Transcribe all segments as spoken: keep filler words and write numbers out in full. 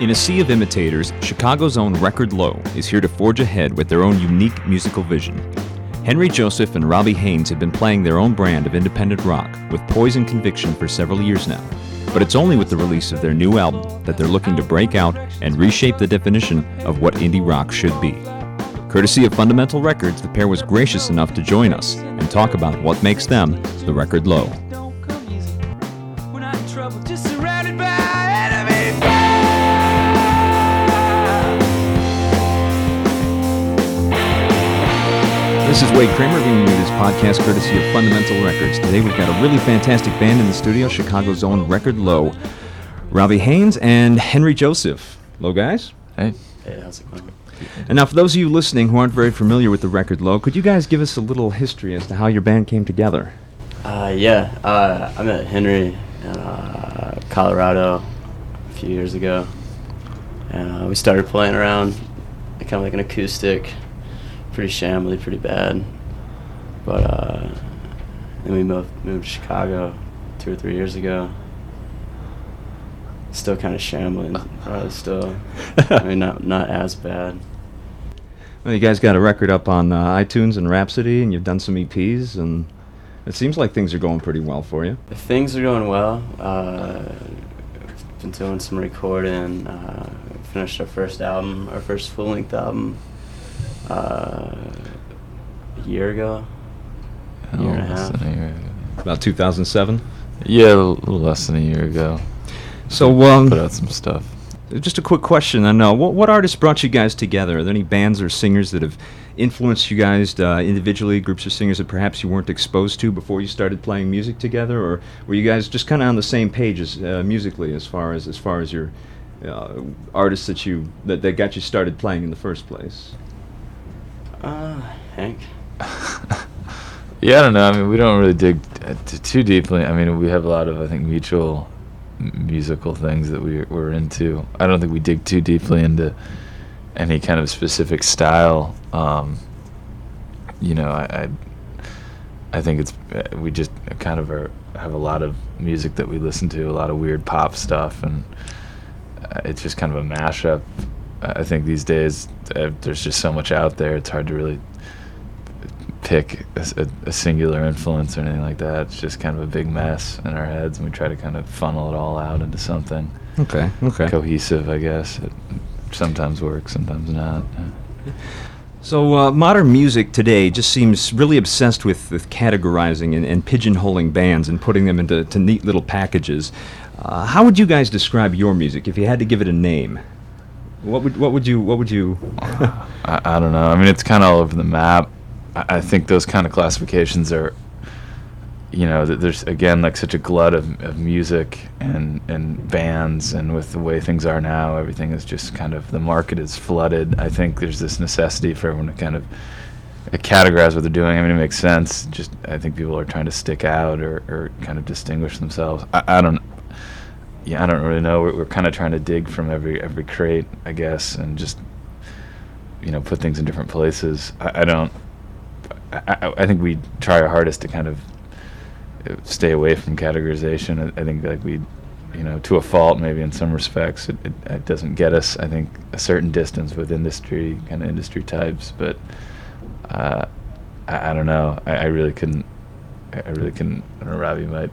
In a sea of imitators, Chicago's own Record Low is here to forge ahead with their own unique musical vision. Henry Joseph and Robbie Haynes have been playing their own brand of independent rock with poise and conviction for several years now. But it's only with the release of their new album that they're looking to break out and reshape the definition of what indie rock should be. Courtesy of Fundamental Records, the pair was gracious enough to join us and talk about what makes them the Record Low. This is Wade Kramer bringing you this podcast courtesy of Fundamental Records. Today we've got a really fantastic band in the studio, Chicago's own Record Low, Robbie Haynes and Henry Joseph. Hello, guys. Hey. Hey, how's it going? And now for those of you listening who aren't very familiar with the Record Low, could you guys give us a little history as to how your band came together? Uh, yeah, uh, I met Henry in uh, Colorado a few years ago, and uh, we started playing around kind of like an acoustic. Pretty shambly, pretty bad, but uh, then we moved, moved to Chicago two or three years ago. Still kind of shambling, probably still. I mean, not not as bad. Well, you guys got a record up on uh, iTunes and Rhapsody, and you've done some E Ps, and it seems like things are going pretty well for you. If things are going well. Uh, been doing some recording. Uh, finished our first album, our first full-length album. Uh, a year ago, a year and a half. A year ago. About two thousand seven? Yeah, a little less than a year ago. So, um, put out some stuff. Just a quick question. I know. What, what artists brought you guys together? Are there any bands or singers that have influenced you guys uh, individually, groups or singers that perhaps you weren't exposed to before you started playing music together? Or were you guys just kind of on the same page as, uh, musically as far as, as far as your uh, artists that, you, that, that got you started playing in the first place? Uh, Hank. Yeah, I don't know. I mean, we don't really dig t- t- too deeply. I mean, we have a lot of, I think, mutual m- musical things that we, we're into. I don't think we dig too deeply into any kind of specific style. Um, you know, I, I, I think it's uh, we just kind of are, have a lot of music that we listen to, a lot of weird pop stuff, and uh, it's just kind of a mashup. I think these days uh, there's just so much out there, it's hard to really pick a, a, a singular influence or anything like that. It's just kind of a big mess in our heads, and we try to kind of funnel it all out into something okay, okay. cohesive, I guess. It sometimes works, sometimes not. So uh, modern music today just seems really obsessed with, with categorizing and, and pigeonholing bands and putting them into to neat little packages. Uh, how would you guys describe your music if you had to give it a name? What would what would you what would you? I, I don't know. I mean, it's kind of all over the map. I, I think those kind of classifications are, you know, th- there's again like such a glut of, of music and and bands, and with the way things are now, everything is just kind of the market is flooded. I think there's this necessity for everyone to kind of uh, categorize what they're doing. I mean, it makes sense. Just I think people are trying to stick out or, or kind of distinguish themselves. I, I don't. Yeah, I don't really know. We're, we're kind of trying to dig from every every crate, I guess, and just, you know, put things in different places. I, I don't. I, I think we try our hardest to kind of stay away from categorization. I, I think like we, you know, to a fault maybe in some respects. It, it, it doesn't get us. I think a certain distance with industry kind of industry types, but uh, I, I don't know. I, I really couldn't. I, I really couldn't. I don't know. Robbie might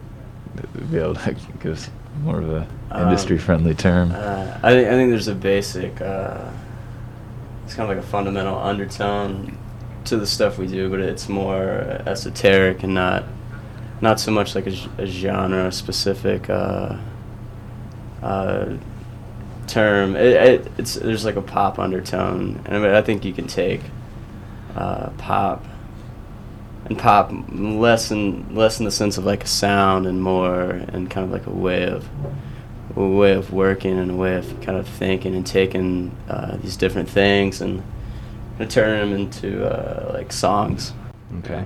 be able to give us more of a industry-friendly um, term. Uh, I, th- I think there's a basic, uh, it's kind of like a fundamental undertone to the stuff we do, but it's more esoteric and not not so much like a, a genre-specific uh, uh, term. It, it, it's there's like a pop undertone, and I, mean, I think you can take uh, pop and pop less in less in the sense of like a sound and more and kind of like a way of a way of working and a way of kind of thinking and taking uh, these different things and turning them into uh, like songs. Okay.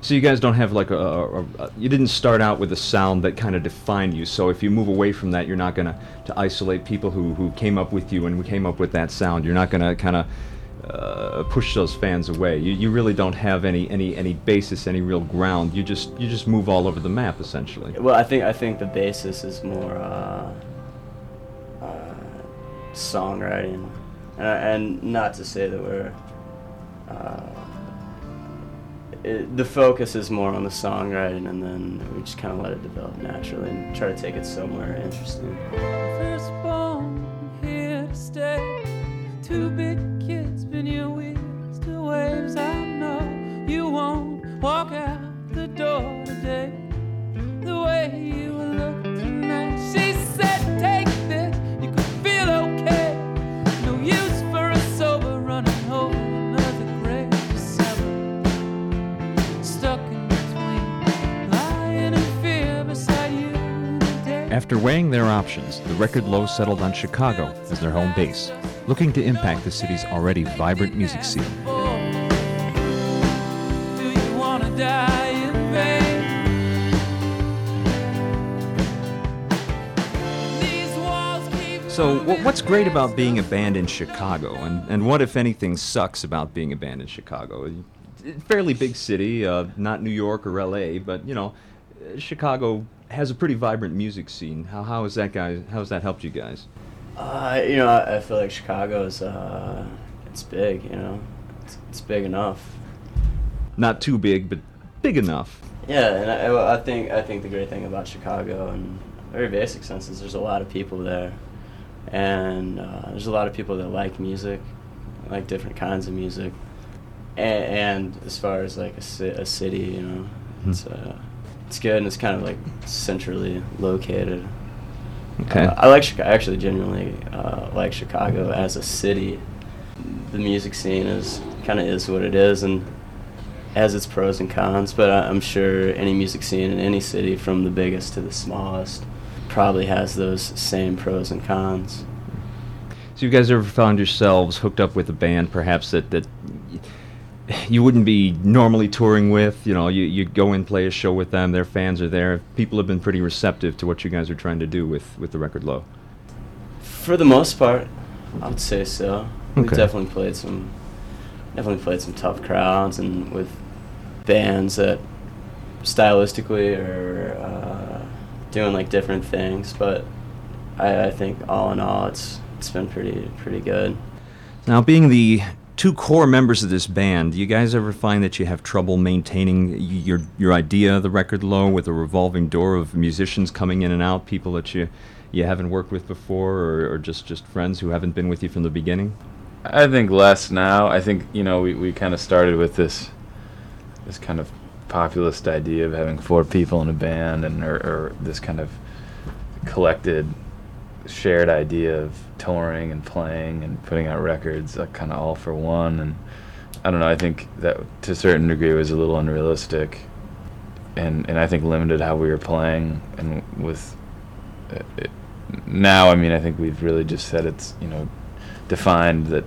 So you guys don't have like a, a, a you didn't start out with a sound that kind of defined you. So if you move away from that, you're not gonna to isolate people who who came up with you and who came up with that sound. You're not gonna kind of Uh, push those fans away. You you really don't have any, any, any basis, any real ground. You just you just move all over the map essentially. Well, I think I think the basis is more uh, uh, songwriting. And, and not to say that we're... Uh, it, the focus is more on the songwriting, and then we just kind of let it develop naturally and try to take it somewhere interesting. First born, here to stay. Two big kids, been your wheels to waves. I know you won't walk out the door today the way you look tonight. She said, take this, you could feel okay. No use for a sober running home. After weighing their options, the Record Low settled on Chicago as their home base, looking to impact the city's already vibrant music scene. So what's great about being a band in Chicago, and, and what, if anything, sucks about being a band in Chicago? Fairly big city, uh, not New York or L A, but, you know, Chicago has a pretty vibrant music scene. How how is that guys? How has that helped you guys? Uh, you know, I, I feel like Chicago's uh, it's big. You know, it's, it's big enough. Not too big, but big enough. Yeah, and I, I think I think the great thing about Chicago, in a very basic sense, is there's a lot of people there, and uh, there's a lot of people that like music, like different kinds of music, and, and as far as like a, ci- a city, you know, it's. Uh, It's good, and it's kind of like centrally located. Okay. Uh, I like Chicago. I actually genuinely uh, like Chicago as a city. The music scene is kind of is what it is, and has its pros and cons. But I, I'm sure any music scene in any city, from the biggest to the smallest, probably has those same pros and cons. So, you guys ever found yourselves hooked up with a band, perhaps that that? Y- you wouldn't be normally touring with, you know, you, you go and play a show with them, their fans are there. People have been pretty receptive to what you guys are trying to do with, with the Record Low. For the most part, I would say so. Okay. We definitely played some definitely played some tough crowds, and with bands that stylistically are uh, doing like different things, but I, I think all in all it's it's been pretty pretty good. Now, being the two core members of this band, do you guys ever find that you have trouble maintaining your your idea of the Record Low with a revolving door of musicians coming in and out, people that you, you haven't worked with before, or, or just, just friends who haven't been with you from the beginning? I think less now. I think, you know, we, we kind of started with this this kind of populist idea of having four people in a band, and or, or this kind of collected shared idea of touring and playing and putting out records, like kind of all for one. And I don't know, I think that to a certain degree was a little unrealistic, and and I think limited how we were playing. And with it, it, now, I mean, I think we've really just said it's, you know, defined that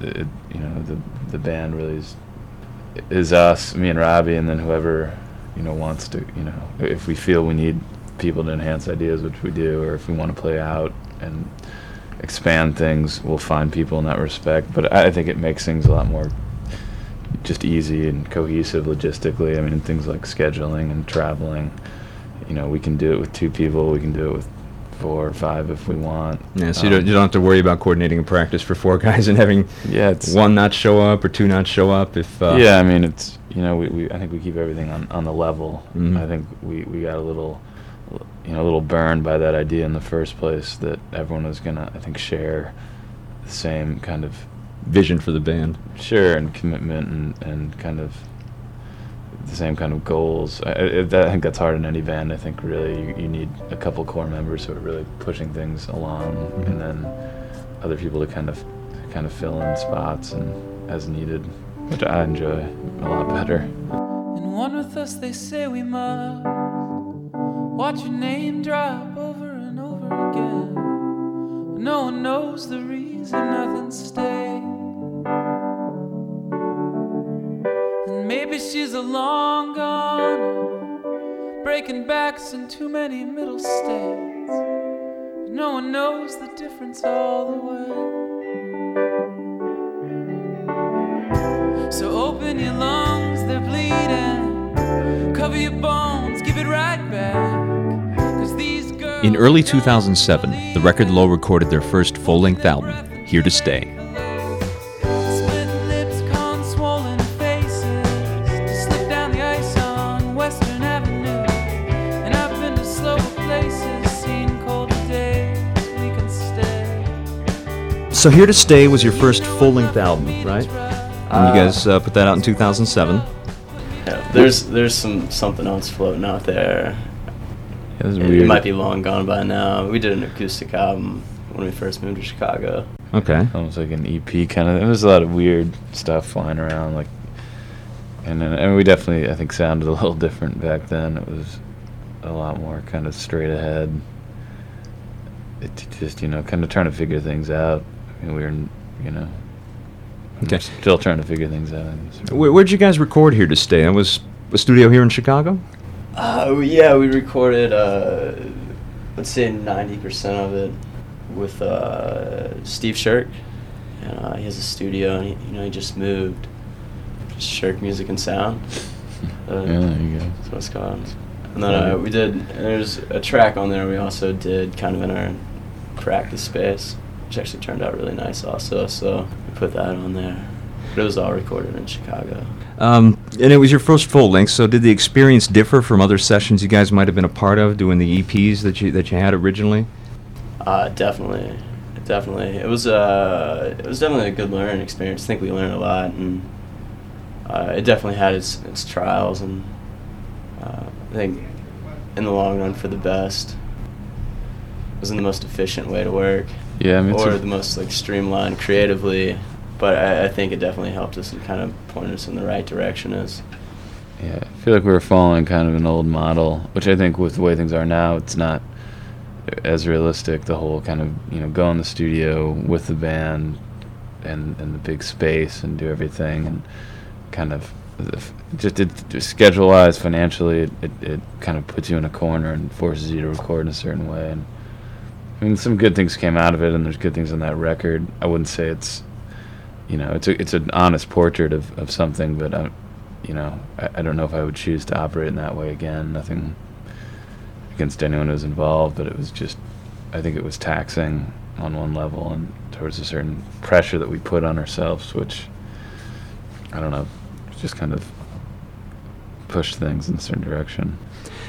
it, you know, the the band really is is us, me and Robbie, and then whoever, you know, wants to, you know, if we feel we need people to enhance ideas, which we do, or if we want to play out and expand things, we'll find people in that respect. But I think it makes things a lot more just easy and cohesive logistically. I mean, things like scheduling and traveling, you know, we can do it with two people, we can do it with four or five if we want. Yeah, so um, you, don't, you don't have to worry about coordinating a practice for four guys and having yeah, it's one not show up or two not show up. If uh, Yeah, I mean, it's, you know, we, we I think we keep everything on, on the level. Mm-hmm. I think we, we got a little... you know, a little burned by that idea in the first place, that everyone was gonna, I think, share the same kind of vision for the band. Sure, and commitment, and, and kind of the same kind of goals. I, I, that, I think that's hard in any band. I think really you, you need a couple core members who are really pushing things along, mm-hmm. and then other people to kind of kind of fill in spots and as needed, which I enjoy a lot better. And one with us, they say we must. Watch your name drop over and over again. No one knows the reason, nothing stays. And maybe she's a long gone, breaking backs in too many middle states. But no one knows the difference all the way. So open your lungs, they're bleeding. Cover your bones, give it right back. In early two thousand seven, the Record Low recorded their first full-length album, Here to Stay. So Here to Stay was your first full-length album, right? Uh, you guys uh, put that out in two thousand seven. Yeah, there's there's some something else floating out there. It, was it, weird. It might be long gone by now. We did an acoustic album when we first moved to Chicago. Okay. Almost like an E P kind of. There was a lot of weird stuff flying around, like, and then and we definitely I think sounded a little different back then. It was a lot more kind of straight ahead. It just you know kind of trying to figure things out. We were, you know, okay. still trying to figure things out. Where, where'd you guys record Here to Stay? It was a studio here in Chicago? Uh, yeah, we recorded, uh, let's say, ninety percent of it with uh, Steve Shirk. And, uh, he has a studio, and he, you know, he just moved. Shirk Music and Sound. Uh, yeah, there you go. That's what it's called. And then uh, we did, and there's a track on there we also did kind of in our practice space, which actually turned out really nice also, so we put that on there. But it was all recorded in Chicago. Um, and it was your first full length, so did the experience differ from other sessions you guys might have been a part of, doing the E Ps that you that you had originally? Uh, definitely, definitely. It was, uh, it was definitely a good learning experience. I think we learned a lot, and uh, it definitely had its, its trials, and uh, I think in the long run for the best. It wasn't the most efficient way to work. Yeah, I mean, or the most like streamlined creatively, but I, I think it definitely helped us and kind of pointed us in the right direction. Is yeah, I feel like we were following kind of an old model, which I think with the way things are now, it's not as realistic. The whole kind of you know go in the studio with the band and and the big space and do everything and kind of just, it, just schedule-wise financially, it, it it kind of puts you in a corner and forces you to record in a certain way and. I mean, some good things came out of it, and there's good things on that record. I wouldn't say it's, you know, it's a, it's an honest portrait of, of something, but, I, you know, I, I don't know if I would choose to operate in that way again. Nothing against anyone who was involved, but it was just, I think it was taxing on one level, and there was a certain pressure that we put on ourselves, which, I don't know, just kind of pushed things in a certain direction.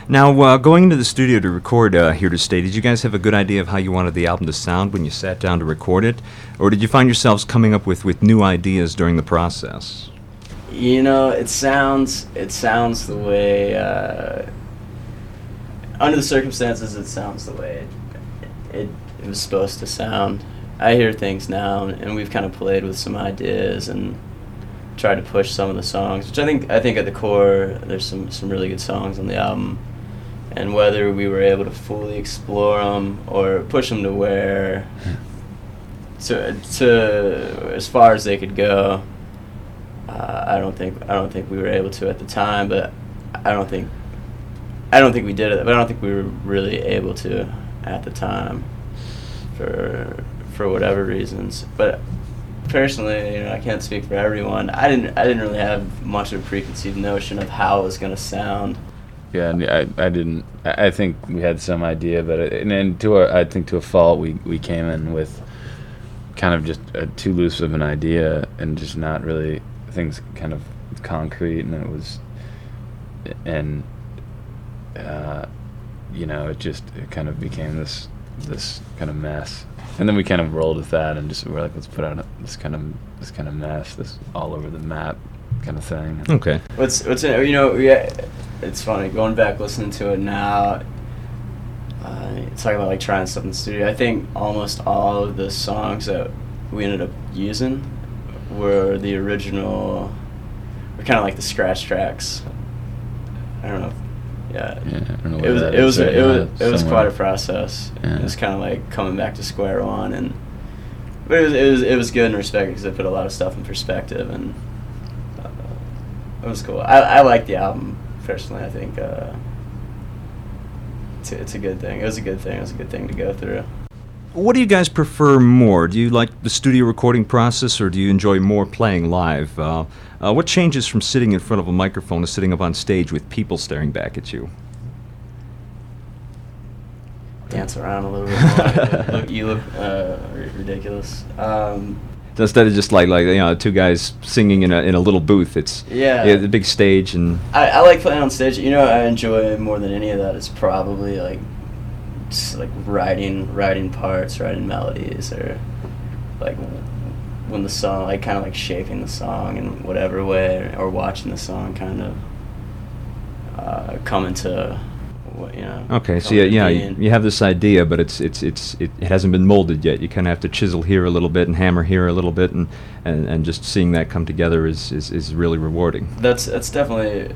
Now, uh, going into the studio to record uh, Here to Stay, did you guys have a good idea of how you wanted the album to sound when you sat down to record it? Or did you find yourselves coming up with, with new ideas during the process? You know, it sounds it sounds the way, uh, under the circumstances, it sounds the way it, it, it was supposed to sound. I hear things now, and we've kind of played with some ideas and tried to push some of the songs, which I think I think at the core, there's some, some really good songs on the album. And whether we were able to fully explore them or push them to where, to to as far as they could go, uh, I don't think I don't think we were able to at the time. But I don't think I don't think we did it. But I don't think we were really able to at the time, for for whatever reasons. But personally, you know, I can't speak for everyone. I didn't I didn't really have much of a preconceived notion of how it was gonna sound. Yeah, and I, I didn't. I think we had some idea, but it, and, and to our, I think to a fault, we, we came in with kind of just a too loose of an idea and just not really things kind of concrete, and it was, and uh, you know, it just it kind of became this this kind of mess, and then we kind of rolled with that and just we're like, let's put out this kind of this kind of mess, this all over the map kind of thing. Okay. What's what's in, you know yeah. It's funny, going back, listening to it now, uh, it's talking about like trying stuff in the studio. I think almost all of the songs that we ended up using were the original, were kind of like the scratch tracks. I don't know. If, yeah. yeah. I don't know it was it was, right it was it was it was quite a process. Yeah. It was kind of like coming back to square one, and but it was it was it was good in respect because it put a lot of stuff in perspective, and uh, it was cool. I I liked the album. Personally, I think uh, it's, a, it's a good thing. It was a good thing. It was a good thing to go through. What do you guys prefer more? Do you like the studio recording process, or do you enjoy more playing live? Uh, uh, what changes from sitting in front of a microphone to sitting up on stage with people staring back at you? dance around a little bit more. You look uh, ridiculous. Um, so instead of just like like you know two guys singing in a in a little booth, it's yeah, yeah the big stage. And I, I like playing on stage. You know, I enjoy more than any of that is probably like just like writing writing parts, writing melodies, or like when the song like kind of like shaping the song in whatever way, or, or watching the song kind of uh, come into. You know, okay, so yeah, yeah you, you have this idea, but it's it's it's it, it hasn't been molded yet. You kind of have to chisel here a little bit and hammer here a little bit, and, and, and just seeing that come together is, is, is really rewarding. That's that's definitely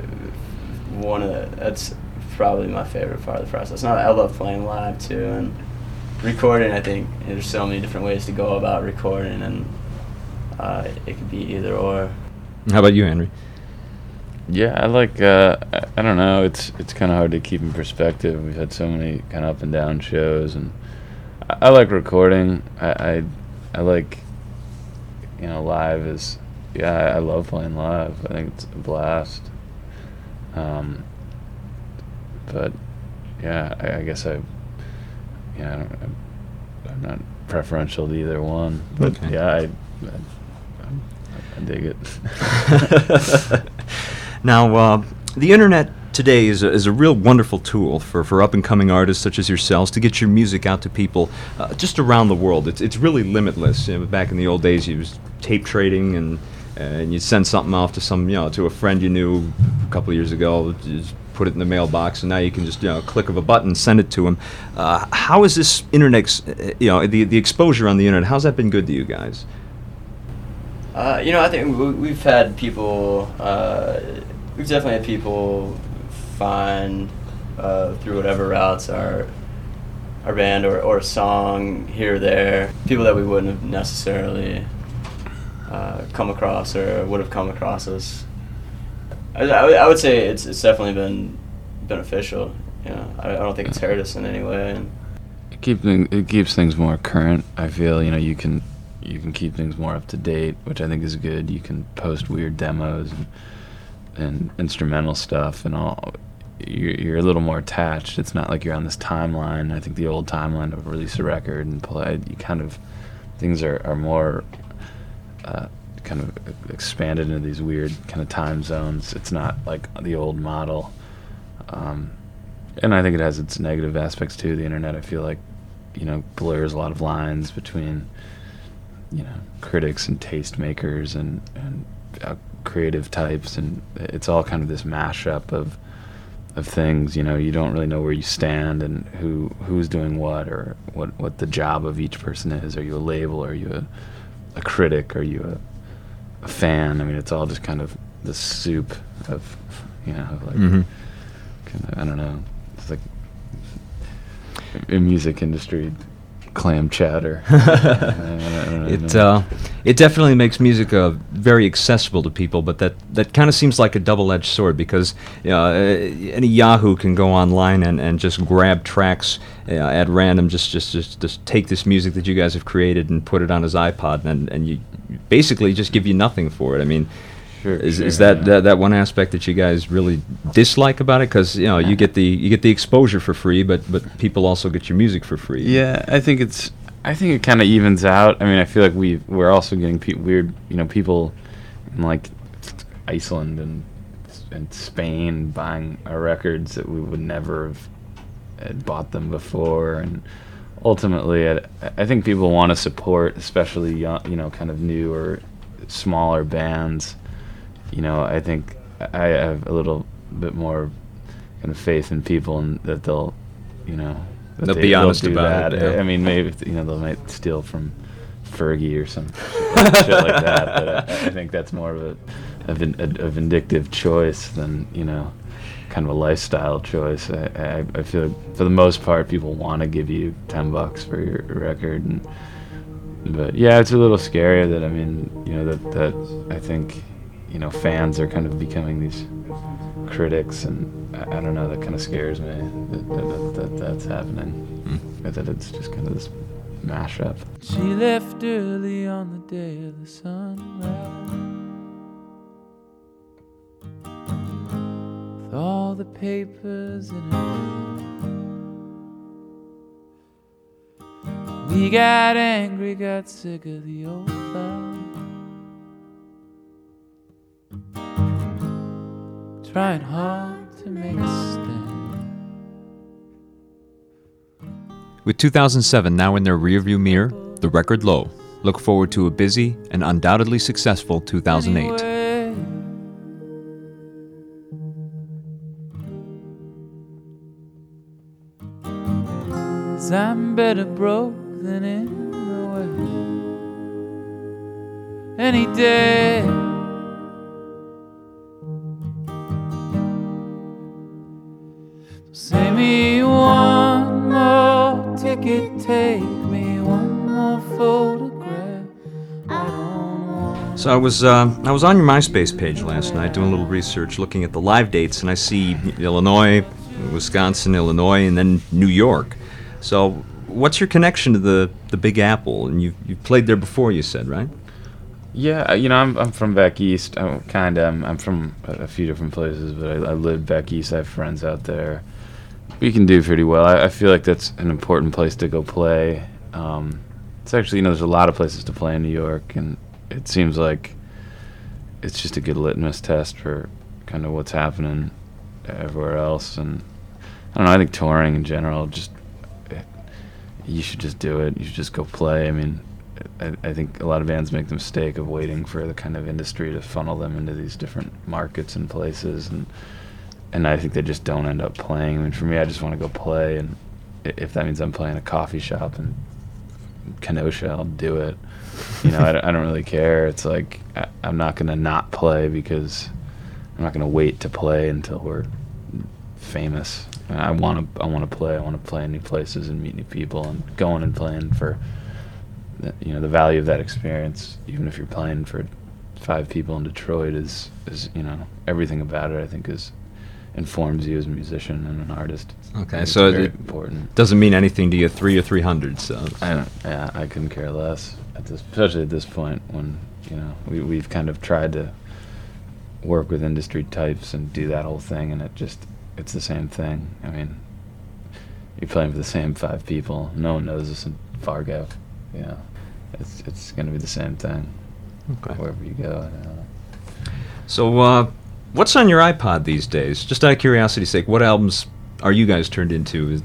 one of the, that's probably my favorite part of the process. Now, I love playing live too, and recording. I think there's so many different ways to go about recording, and uh, it could be either or. How about you, Henry? Yeah, I like, uh, I, I don't know, it's it's kind of hard to keep in perspective. We've had so many kind of up and down shows, and I, I like recording. I, I I like, you know, live is, yeah, I, I love playing live. I think it's a blast. Um, but, yeah, I, I guess I, yeah, I don't, I'm not preferential to either one. But, okay. yeah, I, I, I, I dig it. Now, uh, the internet today is a, is a real wonderful tool for, for up-and-coming artists such as yourselves to get your music out to people uh, just around the world. It's it's really limitless. You know, back in the old days, you was tape trading, and uh, and you'd send something off to some you know to a friend you knew a couple of years ago. Just put it in the mailbox, and now you can just you know click of a button, send it to them. Uh, how is this internet? You know the the exposure on the internet. How's that been good to you guys? Uh, you know, I think we, we've had people. Uh, We've definitely had people find uh, through whatever routes our our band or, or a song here or there, people that we wouldn't have necessarily uh, come across or would have come across us. I, I, I would say it's it's definitely been beneficial. You know, I, I don't think it's hurt us in any way. It keeps it keeps things more current. I feel you know you can you can keep things more up to date, which I think is good. You can post weird demos. And, and instrumental stuff and all, you're, you're a little more attached. It's not like you're on this timeline. I think the old timeline of release a record and play, you kind of, things are, are more uh, kind of expanded into these weird kind of time zones. It's not like the old model. Um, and I think it has its negative aspects too. The internet, I feel like, you know, blurs a lot of lines between, you know, critics and tastemakers and, and uh, creative types, and it's all kind of this mashup of of things. You know, you don't really know where you stand and who who's doing what or what what the job of each person is. Are you a label? Are you a, a critic? Are you a, a fan? I mean, it's all just kind of this soup of, you know, like mm-hmm. kind of, I don't know. It's like a music industry clam chowder. It uh, it definitely makes music uh, very accessible to people, but that, that kind of seems like a double-edged sword because uh, any Yahoo can go online and, and just grab tracks uh, at random, just, just just just take this music that you guys have created and put it on his iPod, and and you basically just give you nothing for it. I mean. Sure, is sure, is that, yeah. that that one aspect that you guys really dislike about it? Because you know you get the you get the exposure for free, but but people also get your music for free. Yeah, I think it's I think it kind of evens out. I mean, I feel like we we're also getting pe- weird you know people in like Iceland and and Spain buying our records that we would never have had bought them before. And ultimately, I, I think people want to support, especially young, you know, kind of new or smaller bands. You know, I think I have a little bit more kind of faith in people and that they'll, you know, that they'll they, be honest they'll do about that. It. Yeah. I mean, maybe you know they might steal from Fergie or some shit like that. But I, I think that's more of a, a, vin- a vindictive choice than you know, kind of a lifestyle choice. I, I, I feel like for the most part, people want to give you ten bucks for your record, and but yeah, it's a little scary that I mean, you know, that that I think. You know, fans are kind of becoming these critics, and I, I don't know, that kind of scares me that, that, that, that that's happening, mm. that it's just kind of this mashup. She left early on the day of the sunrise, with all the papers in her hand. He got angry, got sick of the old life, trying hard to make a stand. With two thousand seven now in their rearview mirror, the Record Low look forward to a busy and undoubtedly successful two thousand eight. Anyway, I'm better broke than in the world any day. So say me one more ticket, take me one more photograph. I don't want. So I was uh, I was on your MySpace page last night doing a little research, looking at the live dates, and I see Illinois, Wisconsin, Illinois, and then New York. So, what's your connection to the, the Big Apple? And you've, you've played there before, you said, right? Yeah, you know, I'm I'm from back east. I'm kind of. I'm, I'm from a, a few different places, but I, I live back east. I have friends out there. We can do pretty well. I, I feel like that's an important place to go play. Um, it's actually, you know, there's a lot of places to play in New York, and it seems like it's just a good litmus test for kind of what's happening everywhere else. And I don't know, I think touring in general just... you should just do it. You should just go play. I mean, I, I think a lot of bands make the mistake of waiting for the kind of industry to funnel them into these different markets and places, and and I think they just don't end up playing. I mean, for me, I just want to go play, and if that means I'm playing a coffee shop in Kenosha, I'll do it. You know, I, don't, I don't really care. It's like I, I'm not going to not play because I'm not going to wait to play until we're famous. I want to. I want to play. I want to play in new places and meet new people, and going and playing for, the, you know, the value of that experience. Even if you're playing for five people in Detroit, is is you know everything about it. I think is informs you as a musician and an artist. Okay, so it's very it important. Doesn't mean anything to you three or three hundred. So I don't. Yeah, I couldn't care less. At this, especially at this point, when you know we we've kind of tried to work with industry types and do that whole thing, and it just. It's the same thing. I mean, you're playing for the same five people. No one knows us in Fargo. Yeah, it's it's going to be the same thing. Okay. Wherever you go. Yeah. So, uh, what's on your iPod these days? Just out of curiosity's sake, what albums are you guys turned into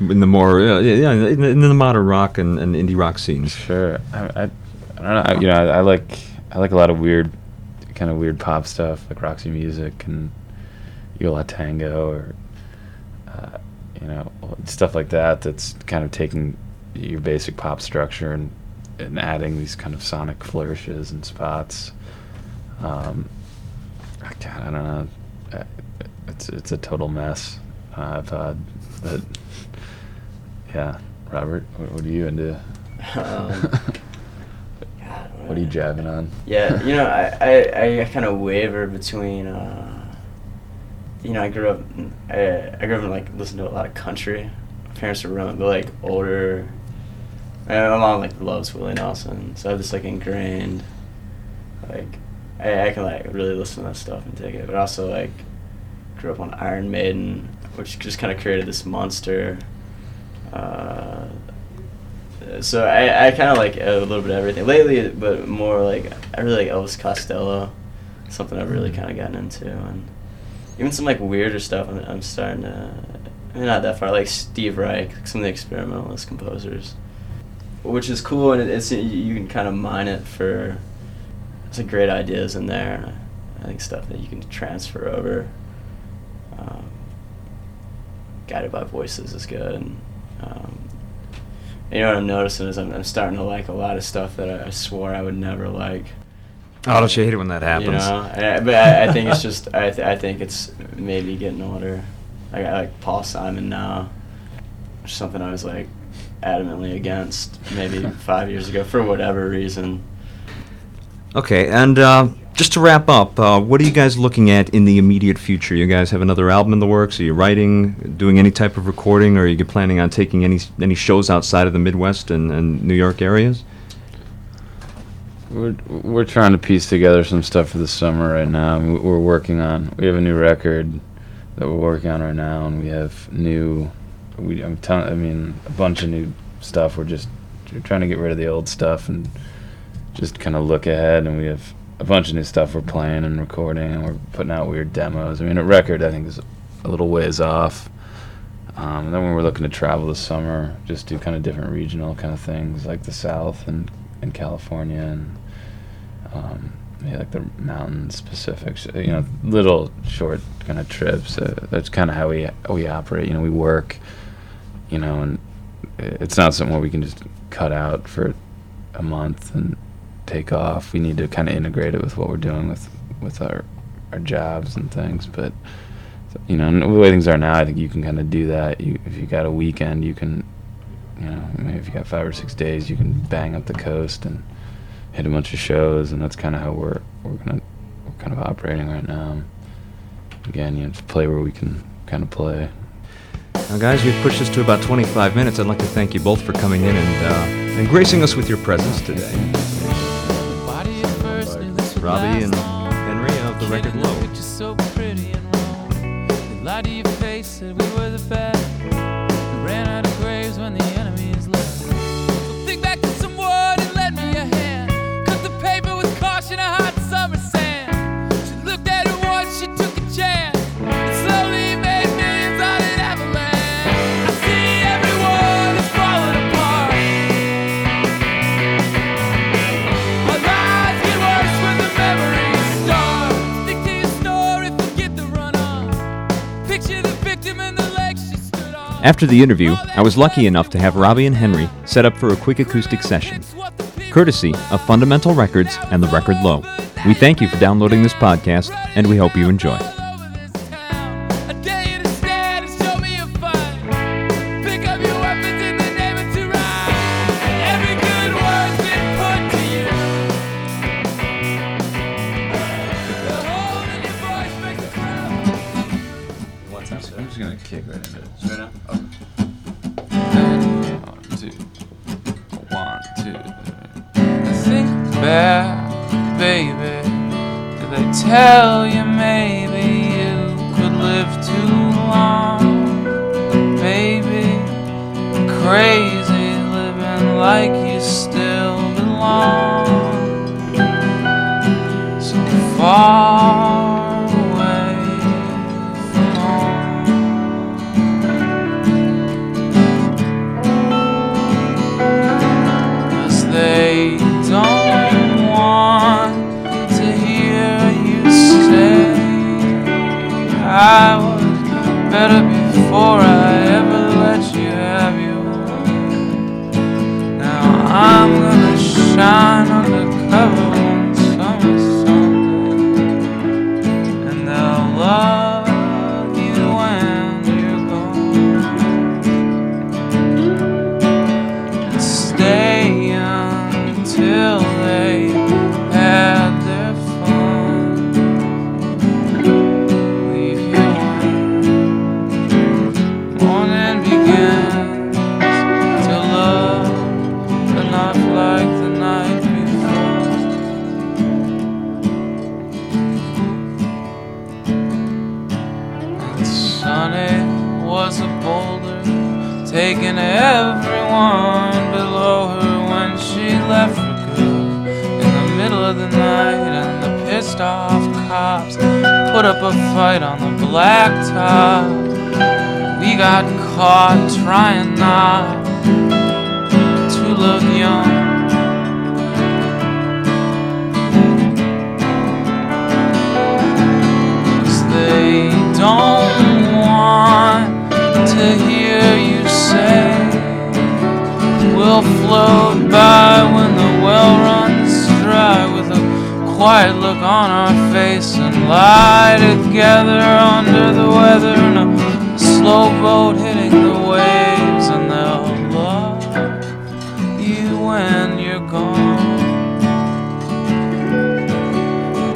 in the more uh, yeah in, in the modern rock and, and indie rock scenes? Sure. I, I, I don't know. I, you know, I, I like I like a lot of weird, kind of weird pop stuff like Roxy Music and Yo La Tengo, or uh, you know, stuff like that. That's kind of taking your basic pop structure and, and adding these kind of sonic flourishes and spots. Um, I, I don't know. It's it's a total mess. Uh, I've uh, but yeah, Robert, what, what are you into? Um. God, what are you jabbing on? Yeah, you know, I I, I kind of waver between. Uh, You know, I grew up. I, I grew up and like listened to a lot of country. My parents were really like older. My mom like loves Willie Nelson, so I just like ingrained. Like, I, I can like really listen to that stuff and take it. But also like, grew up on Iron Maiden, which just kind of created this monster. Uh, so I, I kind of like a little bit of everything lately, but more like I really like Elvis Costello, something I've really kind of gotten into and. Even some like weirder stuff, I'm, I'm starting to, I mean, not that far, like Steve Reich, like some of the experimentalist composers, which is cool, and it, it's you can kind of mine it for, it's like great ideas in there, and I, I think stuff that you can transfer over. Um, Guided by Voices is good, and, um, and you know what I'm noticing is I'm, I'm starting to like a lot of stuff that I, I swore I would never like. Oh, don't you hate it when that happens? You know, I, but I, I think it's just, I, th- I think it's maybe getting older. Like, I like Paul Simon now, which is something I was like adamantly against maybe five years ago for whatever reason. Okay, and uh, just to wrap up, uh, what are you guys looking at in the immediate future? You guys have another album in the works? Are you writing, doing any type of recording, or are you planning on taking any any shows outside of the Midwest and, and New York areas? We're we're trying to piece together some stuff for the summer right now. We're working on. We have a new record that we're working on right now, and we have new. We I'm telling. I mean, a bunch of new stuff. We're just we're trying to get rid of the old stuff and just kind of look ahead. And we have a bunch of new stuff we're playing and recording, and we're putting out weird demos. I mean, a record, I think, is a little ways off. Um, and then when we're looking to travel this summer, just do kind of different regional kind of things, like the South and, and California and um, yeah, like the mountains, Pacific, you know, little short kind of trips. Uh, that's kind of how we we operate. You know, we work, you know, and it's not something where we can just cut out for a month and take off. We need to kind of integrate it with what we're doing with, with our, our jobs and things, but... You know, and the way things are now, I think you can kind of do that. You, if you got a weekend, you can, you know, maybe if you got five or six days, you can bang up the coast and hit a bunch of shows, and that's kind of how we're we're gonna we're kind of operating right now. Again, you know, to play where we can kind of play. Now, guys, we've pushed this to about twenty-five minutes. I'd like to thank you both for coming in and uh, and gracing us with your presence today. Robbie and Henry of the Record Low. Lie to your face that we were the best. We ran out of graves when the enemies left. So think back to some wood and lend me a hand. Cut the paper with caution, a hot summer sand. She looked at it once, she took a chance. And slowly made millions on an avalanche. I see everyone is falling apart. Our lives get worse when the memories start. Stick to your story, forget the run on. After the interview, I was lucky enough to have Robbie and Henry set up for a quick acoustic session, courtesy of Fundamental Records and the Record Low. We thank you for downloading this podcast, and we hope you enjoy. Tell you maybe you could live too long. Maybe I'm crazy living like you still belong. So far away from home, 'cause they don't want to hear I was better before I ever let you have you. Now I'm gonna shine undercover one summer Sunday, and they'll love you when you're gone, and stay until they have. Taking everyone below her when she left for good. In the middle of the night, and the pissed off cops put up a fight on the blacktop. We got caught trying not to look young. Cause they don't want to hear you say, we'll float by when the well runs dry, with a quiet look on our face, and lie together under the weather in a slow boat hitting the waves, and they'll love you when you're gone.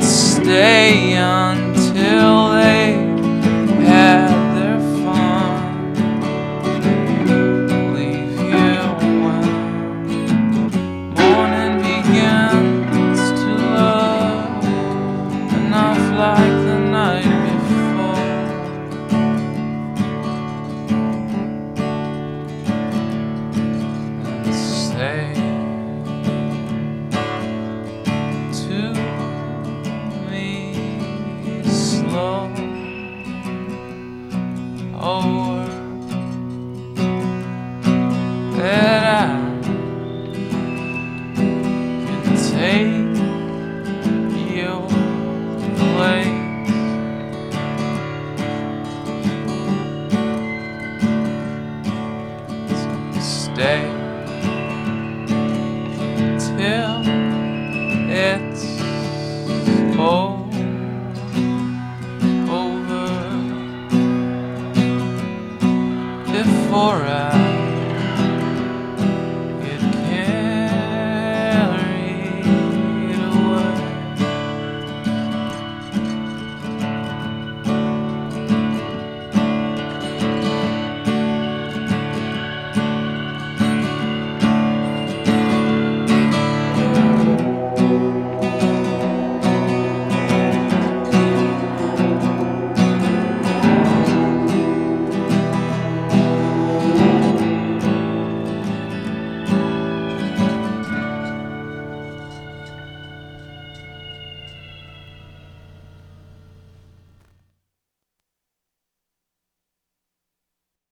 Stay until